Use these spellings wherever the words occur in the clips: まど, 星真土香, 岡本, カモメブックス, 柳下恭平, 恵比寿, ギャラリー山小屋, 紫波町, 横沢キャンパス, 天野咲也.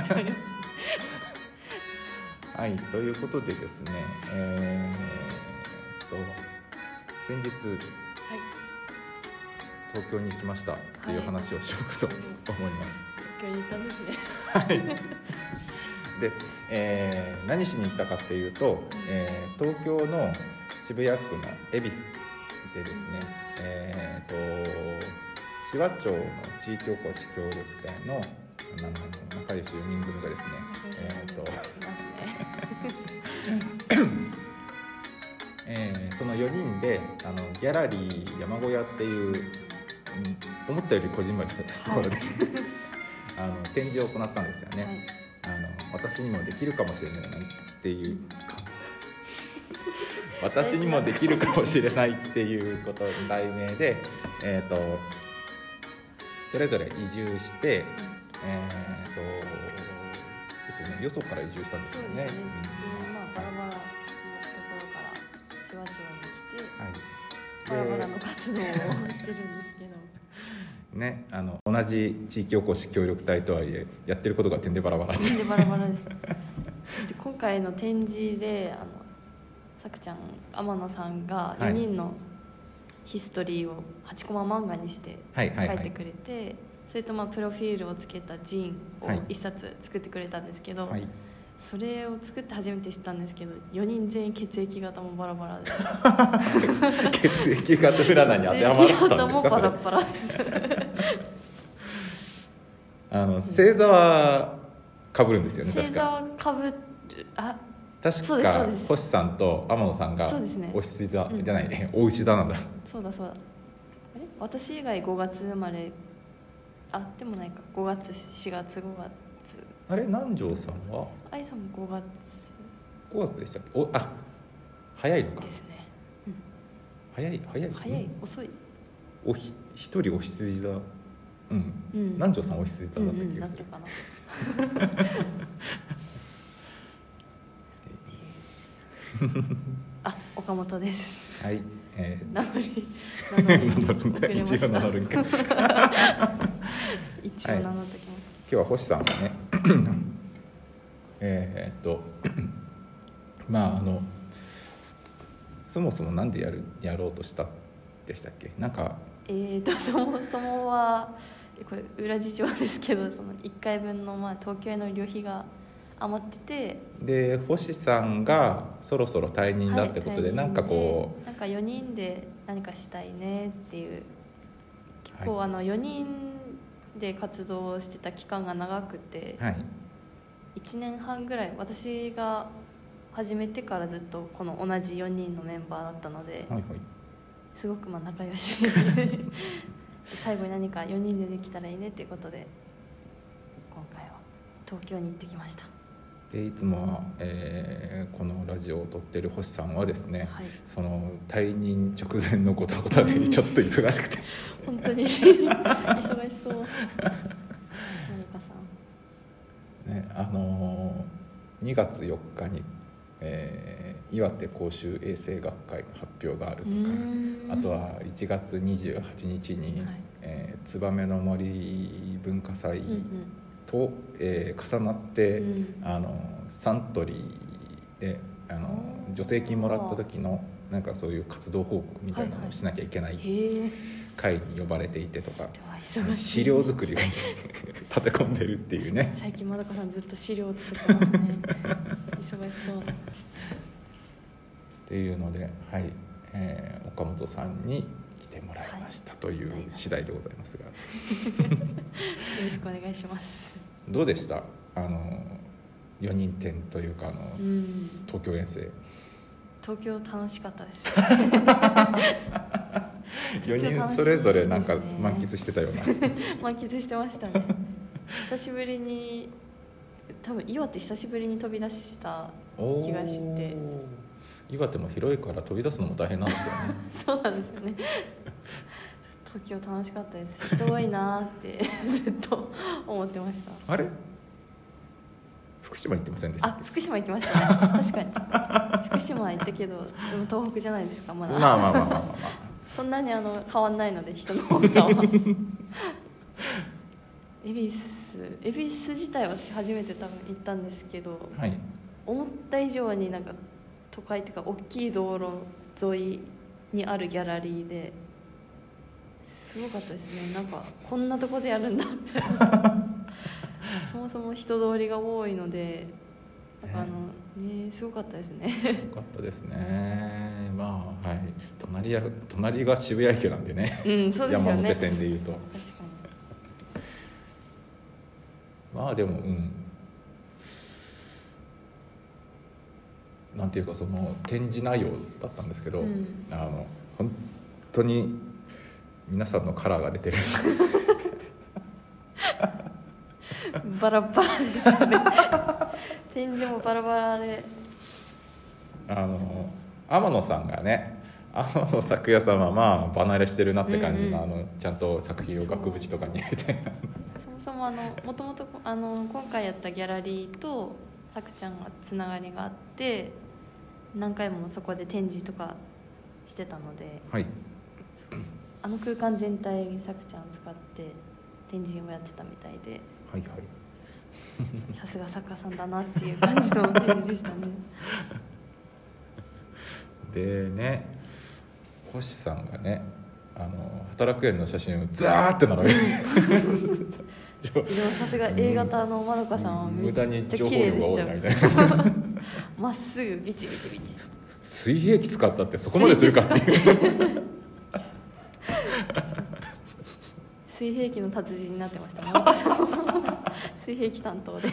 じありますね。はい、ということでですね、先日、はい、東京に来ましたという話をしようと思います。東京に行ったんですね。はい。で、何しに行ったかっていうと、東京の渋谷区の恵比寿でですね、紫波町の地域おこし協力隊の仲良し4人組がですね、その4人でギャラリー山小屋っていう、思ったよりこじんまりしたところで、はい、展示を行ったんですよね、はい、私にもできるかもしれないっていう私にもできるかもしれないっていうことの題名で、それぞれ移住して、ですよね、よそから移住したんですよね。そうですね、バラバラのところから千葉町に来て、はい、バラバラの活動をしてるんですけどね、同じ地域おこし協力隊とはいえやってることがてんでバラバラです。そして今回の展示でさくちゃん、天野さんが4人のヒストリーを8コマ漫画にして書いてくれて、はいはいはい、それとプロフィールをつけたジンを1冊作ってくれたんですけど、はい、それを作って初めて知ったんですけど、4人全員血液型もバラバラです血液型占いに当てはまったんですか？血液型もバラバラです星座は被るんですよね。星座は被る、あ、確か星さんと天野さんがおし座じゃないね、おうし座なんだ。そうだそうだ、あれ私以外5月生まれ、あ、でもないか、5月4月5月、あれ南條さんは、愛さんも5月でしたっけ？お、あ、早いのかですね、うん、早い、遅い、一人おし座、うん、うん、南條さんおし座だった気がする、うんうん、なってかなあ、岡本です。はい、名乗り遅れました。一応名乗ってきます。今日は星さんがね、まあそもそもなんでやろうとしたでしたっけ？なんかそもそもはこれ裏事情ですけど、その1回分の東京への旅費が余ってて、で星さんがそろそろ退任だってことで、はい、なんかこうなんか4人で何かしたいねっていう、結構4人で活動してた期間が長くて、はい、1年半ぐらい私が始めてからずっとこの同じ4人のメンバーだったので、はいはい、すごく仲良し最後に何か4人でできたらいいねっていうことで今回は東京に行ってきました。でいつもは、このラジオを撮ってる星さんはですね、はい、その退任直前のごたごたでちょっと忙しくて本当に忙しそう何かさん、ね、2月4日に、岩手公衆衛生学会の発表があるとか、あとは1月28日に、はい、燕の森文化祭、うんうんと重なって、うん、サントリーで助成金もらった時のなんかそういう活動報告みたいなのをしなきゃいけない会に呼ばれていてとか、はいはい、資料作りを立て込んでるっていうね。最近まどかさんずっと資料を作ってますね忙しそうっていうので、はい、岡本さんに来てもらいましたという次第でございますが、はい、よろしくお願いします。どうでした？4人展というかうん、東京遠征。東京楽しかったです4人それぞれなんか満喫してたような満喫してましたね久しぶりに、多分岩手久しぶりに飛び出した気がして、岩手も広いから飛び出すのも大変なんですよねそうなんですよね東京楽しかったです。人多いなってずっと思ってました。あれ福島行ってませんでした？あ、福島行きましたね確かに福島行ったけど、でも東北じゃないですか、まだそんなに変わんないので人の多さは恵比寿自体は私初めて多分行ったんですけど、はい、思った以上になんか都会というか大きい道路沿いにあるギャラリーですごかったですね。なんかこんなとこでやるんだってそもそも人通りが多いのでなんかすごかったですね。すごかったですね。まあ、はい、隣が渋谷駅なんでね、うん、そうですよね。山手線でいうと確かに。まあでもなんていうかその展示内容だったんですけど、本当に皆さんのカラーが出てるバラバラですよね展示もバラバラで、天野さんがね、天野咲也さんはまあ離れしてるなって感じの、ちゃんと作品を額縁とかに入れてそもそももともと今回やったギャラリーとさくちゃんがつながりがあって何回もそこで展示とかしてたので、はい、あの空間全体にさくちゃんを使って展示をやってたみたいで、はいはい、さすが作家さんだなっていう感じの展示でしたねでね、星さんがね働く園の写真をザーって並べるでもさすが A 型のまどかさんはめっちゃ綺麗でしたよまっすぐビチビチビチ、水平器使ったってそこまでするかっていう水平器の達人になってました水平器担当で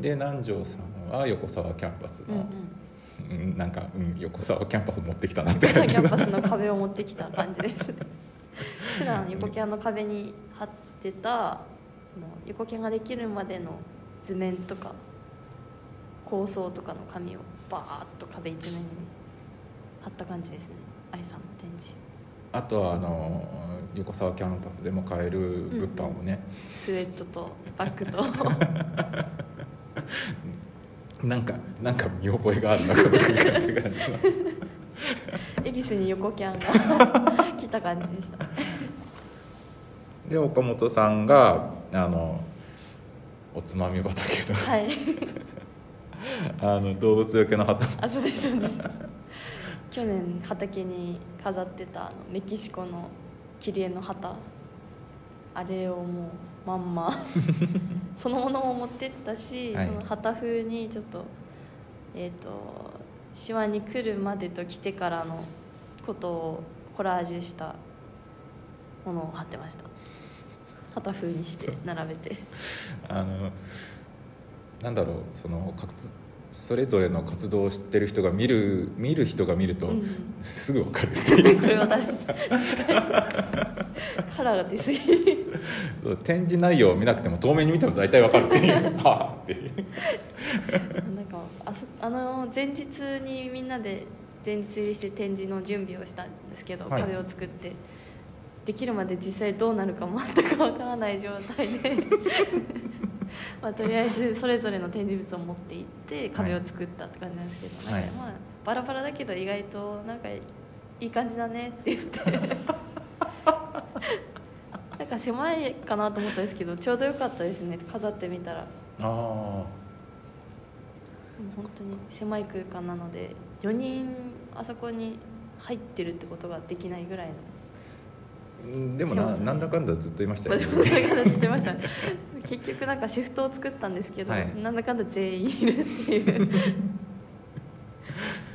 で、南條さんは横沢キャンパスの、なんか、横沢キャンパス持ってきたなって感じ。キャンパスの壁を持ってきた感じです普段横キャンの壁に貼ってたその横キャンができるまでの図面とか構想とかの紙をバーッと壁一面に貼った感じですね、愛さんの展示。あとは横沢キャンパスでも買える物販をね、スウェットとバッグとなんか見覚えがあるなこの感じの恵比寿に横キャンが来た感じでしたで、岡本さんがおつまみ畑の、はい、動物よけの畑、あ、そうですそうです去年畑に飾ってたメキシコの切り絵の旗、あれをもうまんまそのものも持ってったし、はい、その旗風にちょっとシワに来るまでと来てからのことをコラージュしたものを貼ってました。旗風にして並べてなんだろう、それぞれの活動を知ってる人が見る人が見ると、すぐ分かるっていうこれは確かにカラーが出過ぎそう、展示内容を見なくても遠目に見ても大体分かるっていうはぁっていうなんか前日にみんなで前日入りして展示の準備をしたんですけど、はい、壁を作ってできるまで実際どうなるか全く分からない状態でまあ、とりあえずそれぞれの展示物を持って行って壁を作ったって感じなんですけど、はい、まあ、バラバラだけど意外となんかいい感じだねって言ってなんか狭いかなと思ったんですけどちょうどよかったですね、飾ってみたら。本当に狭い空間なので4人あそこに入ってるってことができないぐらいの。でもなんだかんだずっといましたよね。結局なんかシフトを作ったんですけど、はい、なんだかんだ全員いるっていう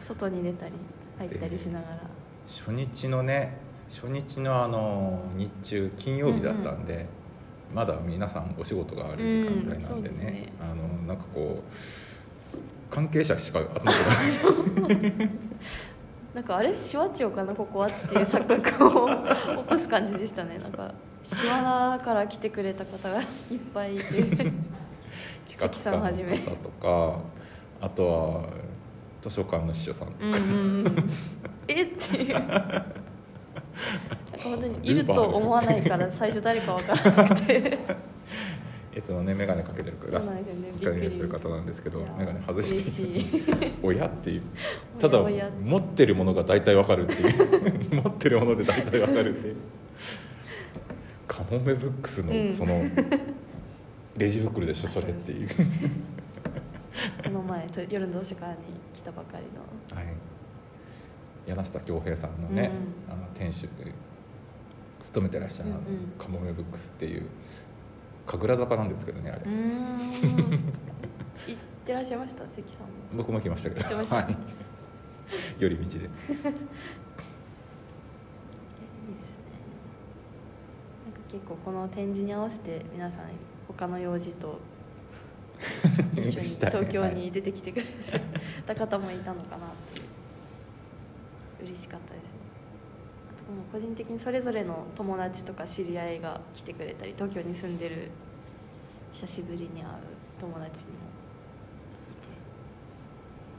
外に出たり入ったりしながら、初日の日中金曜日だったんで、まだ皆さんお仕事がある時間帯なんでね、なんかこう関係者しか集まってないなんかあれシワチオかなここはっていう錯覚を起こす感じでしたね。なんかシワから来てくれた方がいっぱいいて関さんはじめ企画家の方とか、あとは図書館の司書さんとか、えっていうなんか本当にいると思わないから最初誰か分からなくていつもね眼鏡かけてるから眼鏡する方なんですけど、眼鏡外しておやっていう、ただ持ってるものが大体わかるっていう持ってるもので大体わかるっていうカモメブックスのそのレジ袋でしょ、うん、それっていうこの前夜の図書館に来たばかりの、はい、柳下恭平さんのね、うん、あの店主勤めてらっしゃる、うんうん、カモメブックスっていう神楽坂なんですけどね、あれ行ってらっしゃいました、関さんも。僕も来ましたけど、はい、寄り道でいいですね。なんか結構この展示に合わせて皆さん他の用事と一緒に東京に出てきてくれた方もいたのかなっていう、嬉しかったですね。あともう個人的にそれぞれの友達とか知り合いが来てくれたり、東京に住んでる久しぶりに会う友達にもいて、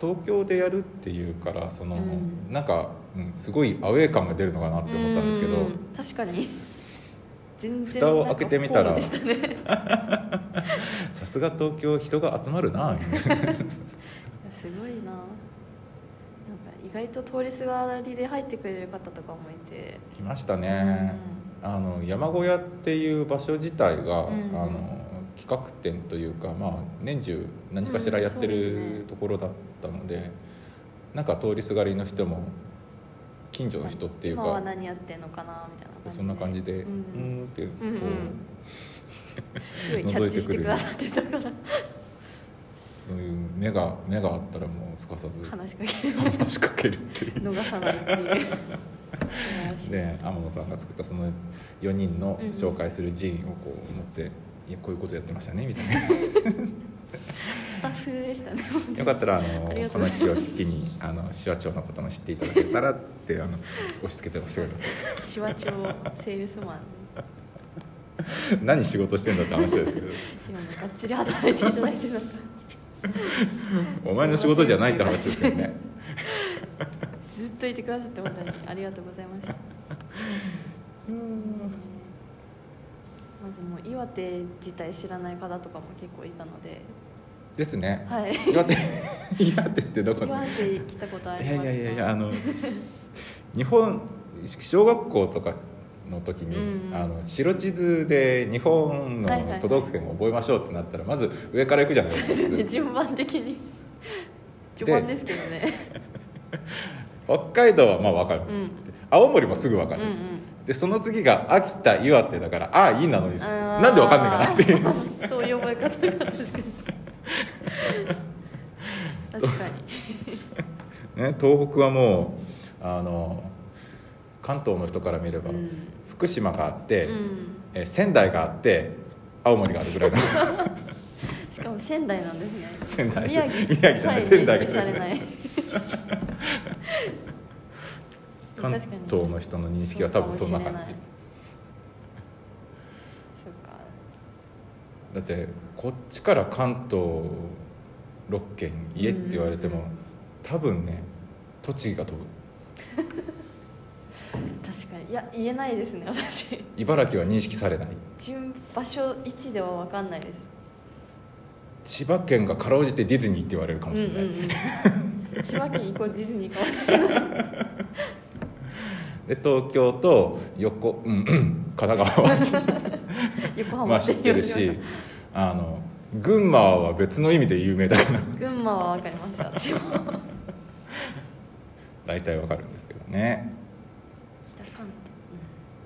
東京でやるっていうからその、うん、なんか、うん、すごいアウェー感が出るのかなって思ったんですけど、うん、確かに全然なんか蓋を開けてみたらさすが東京人が集まるなすごいな、なんか意外と通りすがりで入ってくれる方とかもいて、いましたね、うん、あの山小屋っていう場所自体が、うん、あの企画展というか、まあ、年中何かしらやってるところだったので、うん、そうですね、なんか通りすがりの人も近所の人っていうか、今は何やってんのかなみたいな感じで、そんな感じで、うん、うんってこう、うんうん、すごいキャッチしてくださってたからそういう目があったらもうすかさず話しかけるっていう逃さないっていうで、天野さんが作ったその4人の紹介する寺院をこう持って、いやこういうことやってましたねみたいなスタッフでしたね。よかったらあのあこの日を式にあの紫波町のことも知っていただけたらってあの押し付けてましたけど紫波町セールスマン何仕事してんだって話ですけど今もがっつり働いていただいてるお前の仕事じゃないって話ですけどねずっといてくださって本当にありがとうございましたまずもう岩手自体知らない方とかも結構いたのでですね、はい、岩手ってどこに岩手来たことありますか。いやあの日本小学校とかの時に、うん、あの白地図で日本の都道府県を覚えましょうってなったら、はいはいはい、まず上から行くじゃないですか。そうですね、順番的に序盤ですけどね北海道はまあ分かる、うん、青森もすぐ分かる、うんうん、でその次が秋田岩手だから、ああいいなのになんで分かんないかなっていうそういう覚え方が確かにね、東北はもうあの関東の人から見れば、うん、福島があって、うん、仙台があって青森があるぐらいだしかも仙台なんですね。宮城じゃない仙台がされない関東の人の認識は多分そんな感じ。そうか、だってこっちから関東6県家って言われても、うん、多分ね栃木が飛ぶ確かに、いや言えないですね、私茨城は認識されない、場所1では分かんないです。千葉県がかろうじてディズニーって言われるかもしれない、うんうんうん、千葉県イコールディズニーかもしれないで東京と神奈川は横浜って言われてました、まあ、知ってるし、あの群馬は別の意味で有名だから群馬は分かりました私も大体分かるんですけどね。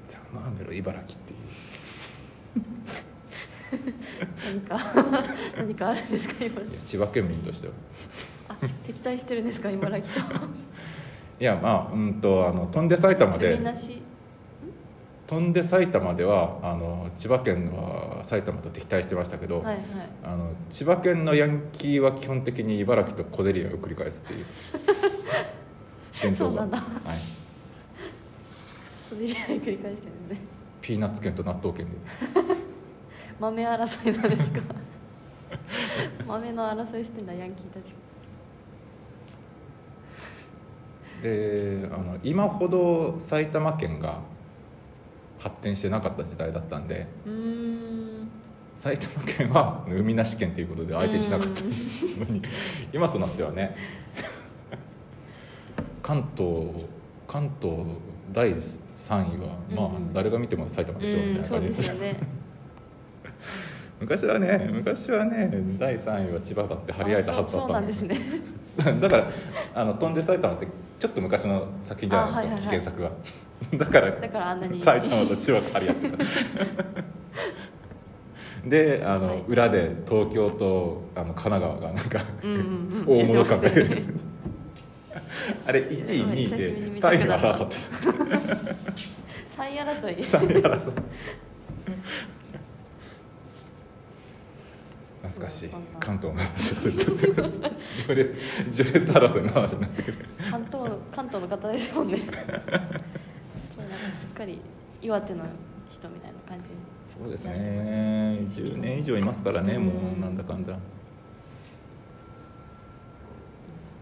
ザ・マーメロ茨城っていう何かあるんですか茨城。いや千葉県民としては敵対してるんですか茨城といやまああの飛んで埼玉ではあの千葉県は埼玉と敵対してましたけど、はいはい、あの千葉県のヤンキーは基本的に茨城と小競り合いを繰り返すっていう伝統が、そうなんだ、はい、小競り合い繰り返してるんですね。ピーナッツ県と納豆県で豆争いなんですか豆の争いしてんだヤンキーたちで、あの今ほど埼玉県が発展してなかった時代だったんで、うーん、埼玉県は海なし県ということで相手にしなかったのに今となってはね関東第3位は、うん、まあ誰が見ても埼玉でしょみたいな感じですよね。昔はね第3位は千葉だって張り合えたはずだった。そうなんですね。だから飛んで埼玉ってちょっと昔の作品じゃないですか、はいはいはい、危険作がだからあんなに埼玉と千葉が張り合ってた。で裏で東京と神奈川がなんか大物かぶれ、あれ1位2位で3位が争ってた。3位争いです。3位争い。懐かしい。関東の話をずっと序列争いの話になってくる。関東の方ですもんね。すっかり岩手の人みたいな感じ。そうですね。10年以上いますからね、もうなんだかんだ。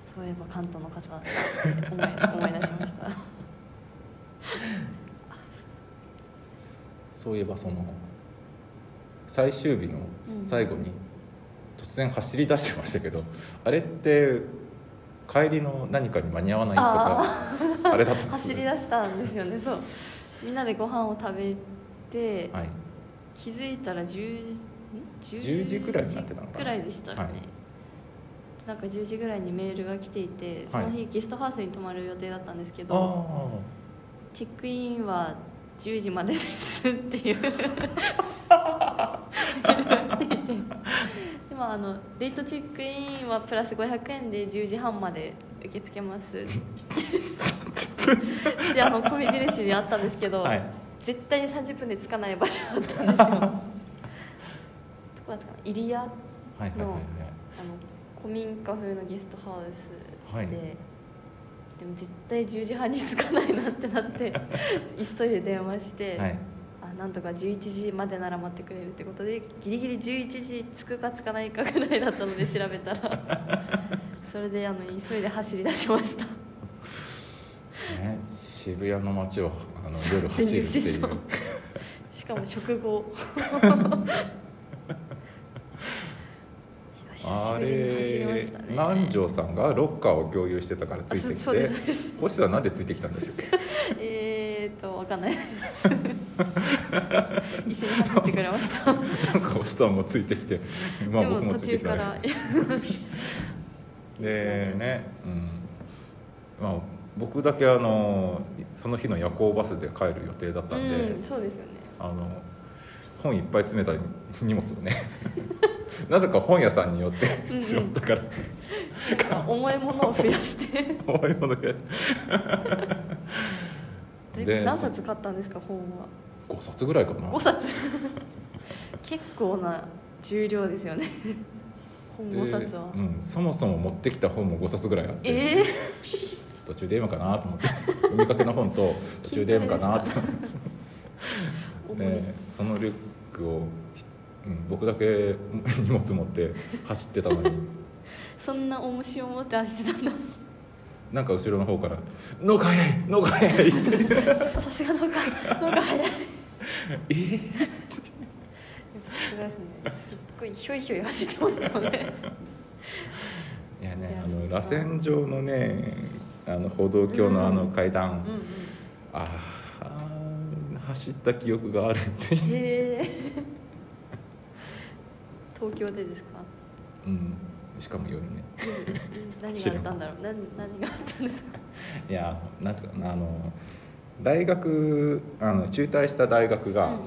そういえば関東の方だって思い出しました。そういえばその最終日の最後に突然走り出してましたけど、うん、あれって帰りの何かに間に合わないとかあれだったんです。走り出したんですよね。そうみんなでご飯を食べて、はい、気づいたら10時くらいになってたのかなくらいでしたね、はい、なんか10時ぐらいにメールが来ていて、その日ゲストハウスに泊まる予定だったんですけど、はい、チェックインは10時までですっていうメールが来ていて、でもレートチェックインはプラス500円で10時半まで受け付けますで米印であったんですけど、はい、絶対に30分で着かない場所だったんですよ。どこだったかな、入谷の、はいはいはいはい、古民家風のゲストハウスで、はい、でも絶対10時半に着かないなってなって急いで電話して、はい、なんとか11時までなら待ってくれるってことでギリギリ11時着くか着かないかぐらいだったので調べたらそれで急いで走り出しましたね、渋谷の街を夜走るっていう。しかも食後あれ南條さんがロッカーを共有してたからついてきて、星さんなんでついてきたんでしたっけわかんないです一緒に走ってくれましたなんか星さんもついてきて、まあ、僕もついてきたらしいでね、うん、まあ僕だけその日の夜行バスで帰る予定だったんで、うん、そうですよね、本いっぱい詰めた荷物をねなぜか本屋さんに寄ってしまったから、うん、重いものを増やして重いもの増やしてで何冊買ったんですか？本は5冊ぐらいかな。5冊結構な重量ですよね。本5冊は、うん、そもそも持ってきた本も5冊ぐらいあって、途中で読むかなと思って読みかけの本と途中で読むかなとでそのリュックを、うん、僕だけ荷物持って走ってたのにそんな重しを持って走ってたんだ。なんか後ろの方から農家早い農家早いさすが農家早いさすがですね。すっごいひょいひょい走ってましたもんね。いやね、螺旋状のね、歩道橋の階段、うんうんうん、ああ走った記憶があるっていう、東京でですか？うん、しかも夜ね何があったんだろう何があったんですか？いや、なんていうかな、大学中退した大学が、うん、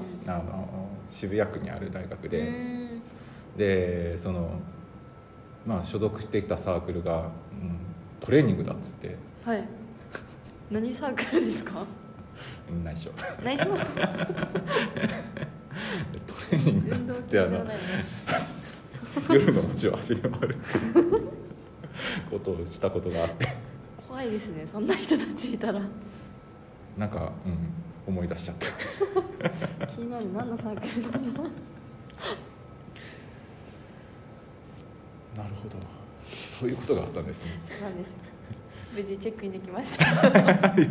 渋谷区にある大学で、うん、でまあ、所属してきたサークルが、うん、トレーニングだっつって、はい、何サークルですか？内緒トレーニングだっつって夜の街を走り回ることをしたことがあって、怖いですね、そんな人たちいたら。なんか、うん、思い出しちゃった気になる、何のサークルなんだなるほど、そういうことがあったんですね。そうなんです。無事チェックインできましたよかったで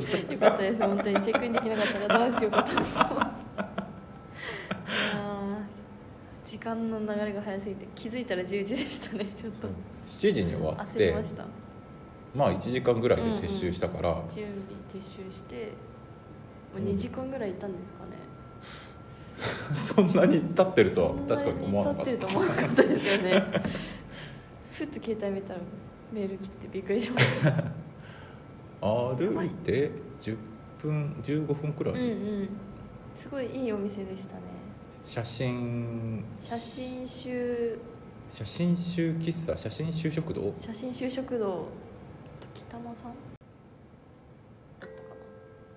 す。本当にチェックインできなかったらどうしようかと時間の流れが早すぎて気づいたら10時でしたね。ちょっと7時に終わって焦りました。まあ1時間ぐらいで撤収したから、準備撤収して2時間ぐらいいたんですかね、うん、そんなに経ってるとは確かに思わなかったですよねふっと携帯見たらメール来てびっくりしました歩いて10分15分くらい、うんうん、すごいいいお店でしたね。写真集喫茶写真集食堂と北間さんだったかな、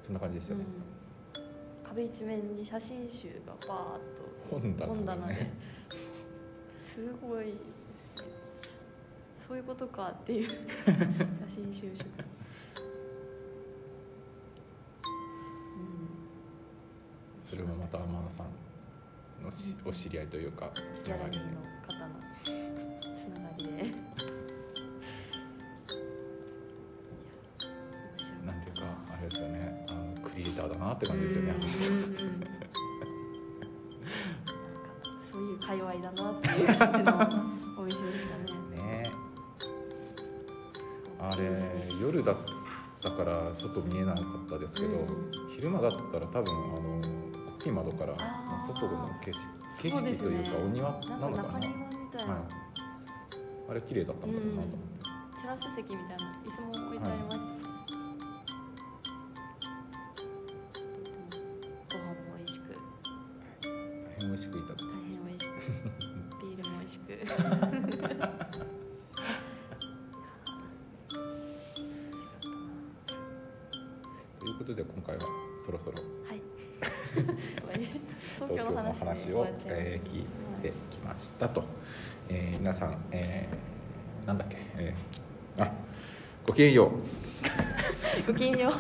そんな感じですよね、うん、壁一面に写真集がバーッと本棚で、ね、すごいそういうことかっていう写真集食堂それもまた天野さんのお知り合いというかつながりの方のつながりでなんていうかあれですよね、あのクリエイターだなって感じですよね、うんなんかそういう界隈だなっていう感じのお店でしたねねあれ夜だから外見えなかったですけど、うん、昼間だったら多分大きい窓から外の景色というかお庭なのかな、中庭みたいな、はい、あれ綺麗だったんだろうなと思って、うん、テラス席みたいな椅子も置いてありました、はい、ご飯も美味しく大変美味しくいただきました。ビールも美味しくということで今回はそろそろ、はい、東京の話を聞いてきましたと、皆さん、なんだっけ、ごきげんようごきげんよう